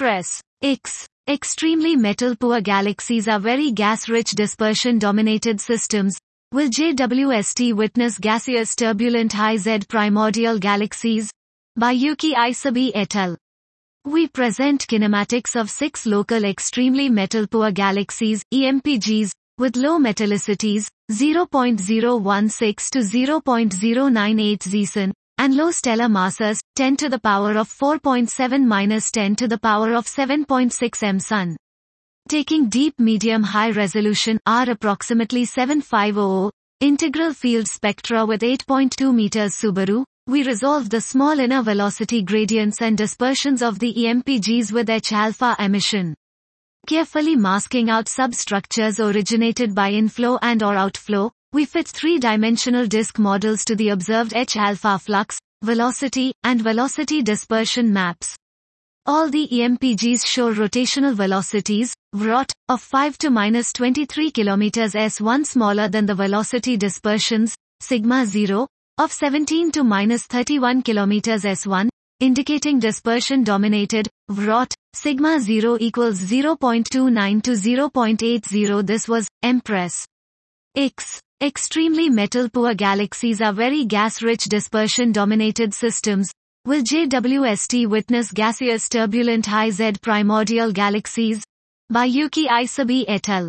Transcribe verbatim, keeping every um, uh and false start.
EMPRESS nine. Extremely metal-poor galaxies are very gas-rich dispersion-dominated systems. Will J W S T witness gaseous turbulent high Z primordial galaxies? By Yuki Isobe et al. We present kinematics of six local extremely metal-poor galaxies, E M P Gs, with low metallicities, zero point zero one six to zero point zero nine eight zeta, and low stellar masses, ten to the power of four point seven minus ten to the power of seven point six M Sun. Taking deep medium high resolution R approximately seven thousand five hundred integral field spectra with eight point two meters Subaru, we resolve the small inner velocity gradients and dispersions of the E M P Gs with H alpha emission, carefully masking out substructures originated by inflow and or outflow. We fit three-dimensional disk models to the observed H alpha flux, velocity, and velocity dispersion maps. All the E M P Gs show rotational velocities, vrot, of five to minus twenty-three kilometers per second, one smaller than the velocity dispersions, sigma zero, of seventeen to minus thirty-one kilometers per second, indicating dispersion-dominated, vrot, sigma zero equals zero point two nine to zero point eight zero. This was EMPRESS nine. Extremely metal-poor galaxies are very gas-rich dispersion-dominated systems. Will J W S T witness gaseous turbulent high Z primordial galaxies? By Yuki Isobe et al.